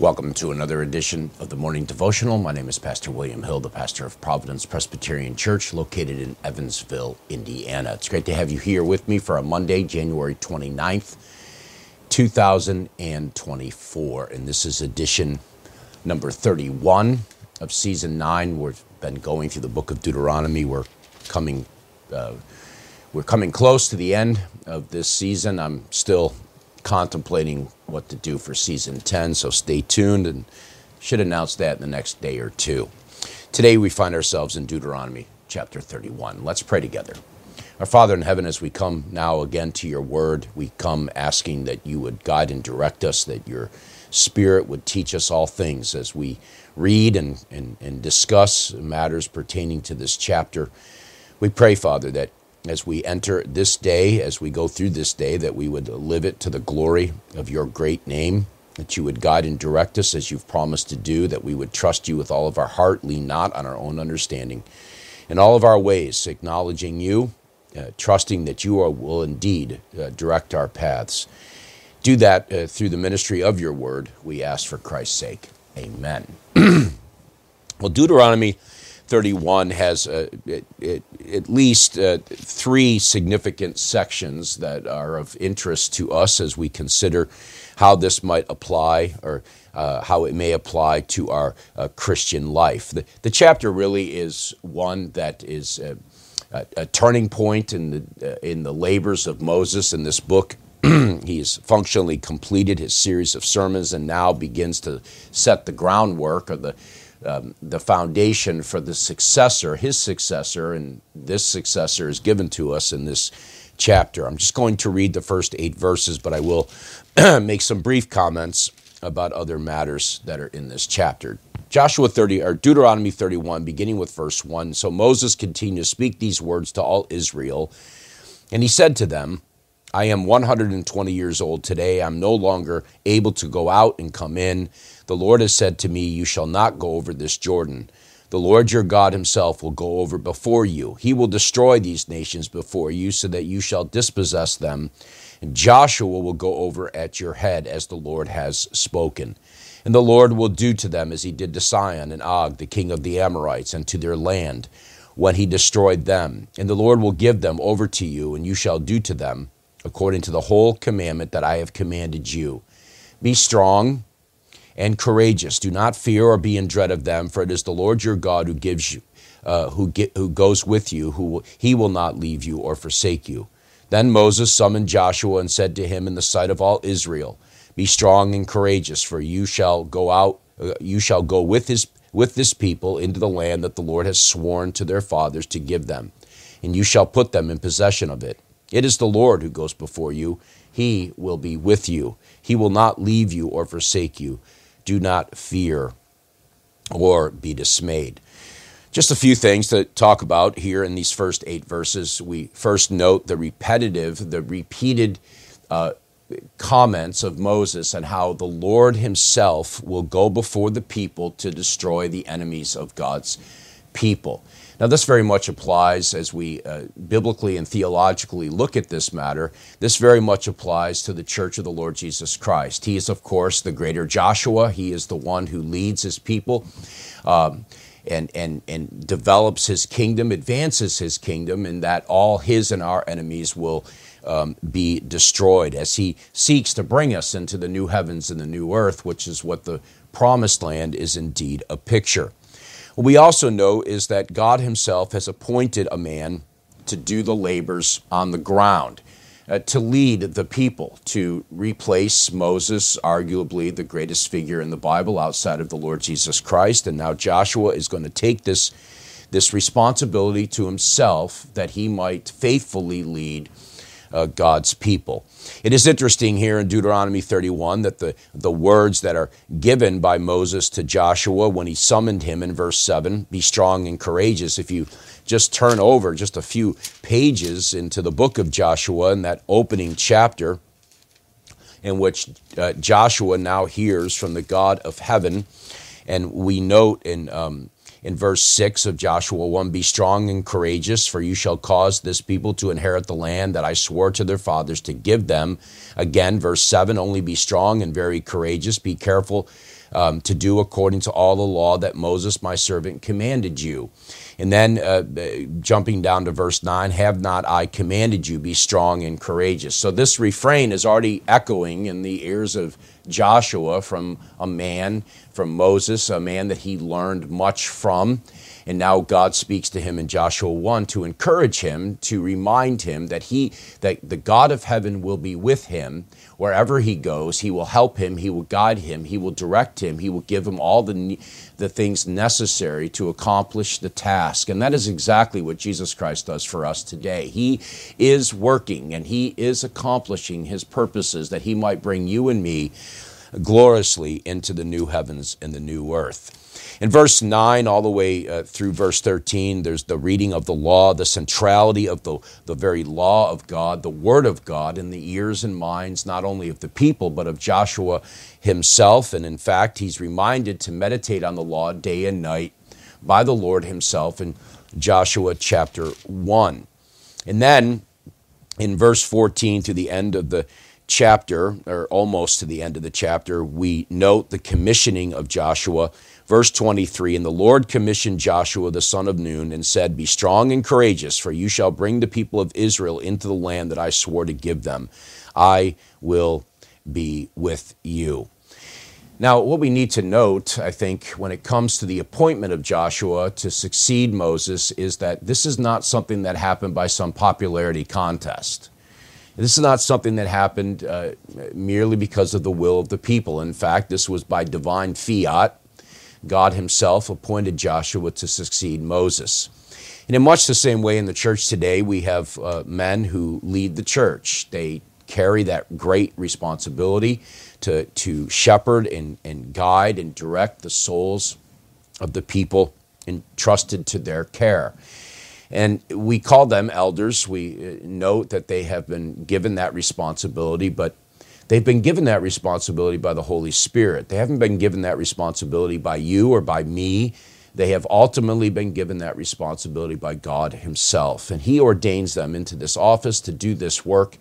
Welcome to another edition of the Morning Devotional. My name is Pastor William Hill, the pastor of Providence Presbyterian Church, located in Evansville, Indiana. It's great to have you here with me for a Monday, January 29th, 2024. And this is edition number 31 of Season 9. We've been going through the book of Deuteronomy. We're coming close to the end of this season. I'm still contemplating what to do for Season 10, so stay tuned and should announce that in the next day or two. Today we find ourselves in Deuteronomy chapter 31. Let's pray together. Our Father in heaven, as we come now again to your word, we come asking that you would guide and direct us, that your Spirit would teach us all things as we read and discuss matters pertaining to this chapter. We pray, Father, that as we enter this day, as we go through this day, that we would live it to the glory of your great name, that you would guide and direct us as you've promised to do, that we would trust you with all of our heart, lean not on our own understanding, in all of our ways, acknowledging you, trusting that you will indeed direct our paths. Do that through the ministry of your word, we ask for Christ's sake. Amen. Well, Deuteronomy 31 has at least three significant sections that are of interest to us as we consider how this might apply or how it may apply to our Christian life. The chapter really is one that is a turning point in the labors of Moses in this book. He's functionally completed his series of sermons and now begins to set the groundwork or the foundation for the successor, his successor, and this successor is given to us in this chapter. I'm just going to read the first 8 verses, but I will make some brief comments about other matters that are in this chapter. Deuteronomy 31, beginning with verse 1. So Moses continued to speak these words to all Israel, and he said to them, I am 120 years old today. I'm no longer able to go out and come in. The Lord has said to me, you shall not go over this Jordan. The Lord your God himself will go over before you. He will destroy these nations before you so that you shall dispossess them. And Joshua will go over at your head as the Lord has spoken. And the Lord will do to them as he did to Sihon and Og, the king of the Amorites, and to their land when he destroyed them. And the Lord will give them over to you, and you shall do to them according to the whole commandment that I have commanded you. Be strong and courageous. Do not fear or be in dread of them, for it is the Lord your God who gives you, who goes with you, he will not leave you or forsake you. Then Moses summoned Joshua and said to him in the sight of all Israel, be strong and courageous, for you shall go out. You shall go with this people into the land that the Lord has sworn to their fathers to give them, and you shall put them in possession of it. It is the Lord who goes before you. He will be with you. He will not leave you or forsake you. Do not fear or be dismayed. Just a few things to talk about here in these first 8 verses. We first note the repeated comments of Moses and how the Lord himself will go before the people to destroy the enemies of God's people. Now, this very much applies as we biblically and theologically look at this matter. This very much applies to the Church of the Lord Jesus Christ. He is, of course, the greater Joshua. He is the one who leads his people and develops his kingdom, advances his kingdom, and that all his and our enemies will be destroyed as he seeks to bring us into the new heavens and the new earth, which is what the promised land is indeed a picture. What we also know is that God himself has appointed a man to do the labors on the ground, to lead the people, to replace Moses, arguably the greatest figure in the Bible outside of the Lord Jesus Christ. And now Joshua is going to take this responsibility to himself that he might faithfully lead God's people. It is interesting here in Deuteronomy 31 that the words that are given by Moses to Joshua when he summoned him in verse 7, be strong and courageous. If you just turn over just a few pages into the book of Joshua in that opening chapter in which Joshua now hears from the God of heaven, and we note in verse 6 of Joshua 1, be strong and courageous, for you shall cause this people to inherit the land that I swore to their fathers to give them. Again, verse 7, only be strong and very courageous. Be careful to do according to all the law that Moses my servant commanded you. And then jumping down to verse 9, have not I commanded you, be strong and courageous. So this refrain is already echoing in the ears of Joshua from a man, from Moses, a man that he learned much from. And now God speaks to him in Joshua 1 to encourage him, to remind him that that the God of heaven will be with him wherever he goes. He will help him. He will guide him. He will direct him. He will give him all the things necessary to accomplish the task. And that is exactly what Jesus Christ does for us today. He is working and he is accomplishing his purposes that he might bring you and me gloriously into the new heavens and the new earth. In verse 9 all the way through verse 13, there's the reading of the law, the centrality of the very law of God, the Word of God in the ears and minds not only of the people but of Joshua himself. And in fact, he's reminded to meditate on the law day and night by the Lord himself in Joshua chapter 1. And then in verse 14 to the end of the chapter, or almost to the end of the chapter, we note the commissioning of Joshua. Verse 23, and the Lord commissioned Joshua the son of Nun and said, be strong and courageous, for you shall bring the people of Israel into the land that I swore to give them. I will be with you. Now, what we need to note, I think, when it comes to the appointment of Joshua to succeed Moses is that this is not something that happened by some popularity contest. This is not something that happened merely because of the will of the people. In fact, this was by divine fiat. God himself appointed Joshua to succeed Moses. And in much the same way in the church today, we have men who lead the church. They carry that great responsibility to shepherd and guide and direct the souls of the people entrusted to their care. And we call them elders. We note that they have been given that responsibility, but they've been given that responsibility by the Holy Spirit. They haven't been given that responsibility by you or by me. They have ultimately been given that responsibility by God himself. And he ordains them into this office to do this work.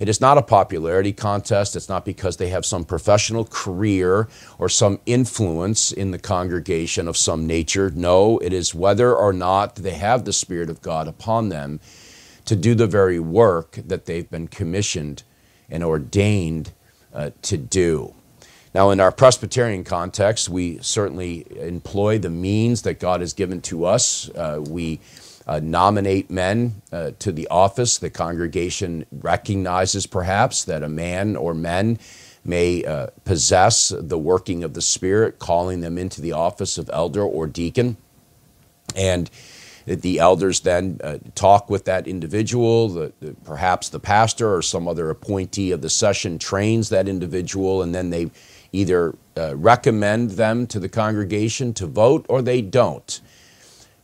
It is not a popularity contest. It's not because they have some professional career or some influence in the congregation of some nature. No, it is whether or not they have the Spirit of God upon them to do the very work that they've been commissioned and ordained to do. Now, in our Presbyterian context, we certainly employ the means that God has given to us. We nominate men to the office. The congregation recognizes perhaps that a man or men may possess the working of the Spirit, calling them into the office of elder or deacon. And the elders then talk with that individual. Perhaps the pastor or some other appointee of the session trains that individual, and then they either recommend them to the congregation to vote or they don't.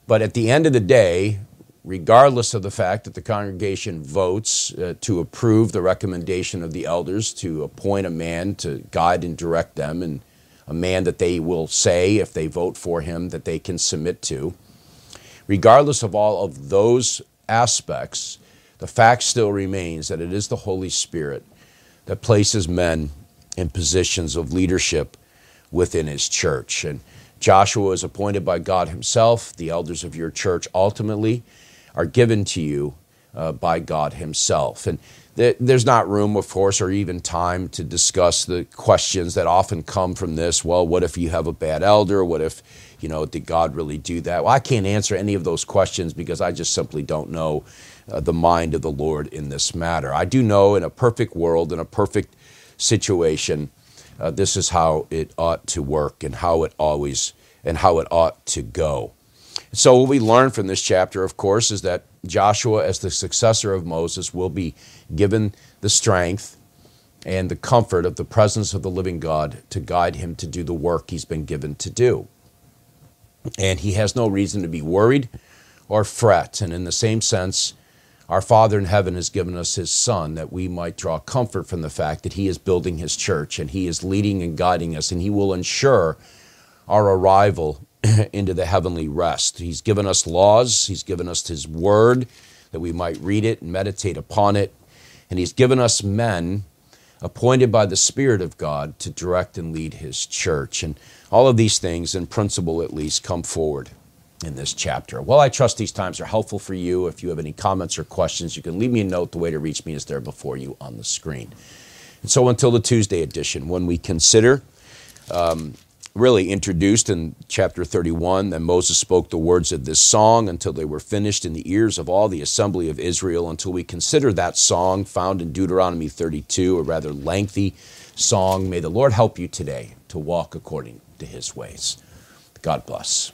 But at the end of the day, regardless of the fact that the congregation votes to approve the recommendation of the elders to appoint a man to guide and direct them, and a man that they will say, if they vote for him, that they can submit to, regardless of all of those aspects, the fact still remains that it is the Holy Spirit that places men in positions of leadership within his church. And Joshua is appointed by God himself. The elders of your church ultimately are given to you by God himself. And there's not room, of course, or even time to discuss the questions that often come from this. Well, what if you have a bad elder? What if, did God really do that? Well, I can't answer any of those questions because I just simply don't know the mind of the Lord in this matter. I do know in a perfect world, in a perfect situation, this is how it ought to work and how it ought to go. So what we learn from this chapter, of course, is that Joshua, as the successor of Moses, will be given the strength and the comfort of the presence of the living God to guide him to do the work he's been given to do. And he has no reason to be worried or fret. And in the same sense, our Father in heaven has given us his Son that we might draw comfort from the fact that he is building his church and he is leading and guiding us, and he will ensure our arrival into the heavenly rest. He's given us laws. He's given us his word that we might read it and meditate upon it. And he's given us men appointed by the Spirit of God to direct and lead His church. And all of these things, in principle at least, come forward in this chapter. Well, I trust these times are helpful for you. If you have any comments or questions, you can leave me a note. The way to reach me is there before you on the screen. And so until the Tuesday edition, when we consider really introduced in chapter 31, then Moses spoke the words of this song until they were finished in the ears of all the assembly of Israel, until we consider that song found in Deuteronomy 32, a rather lengthy song. May the Lord help you today to walk according to His ways. God bless.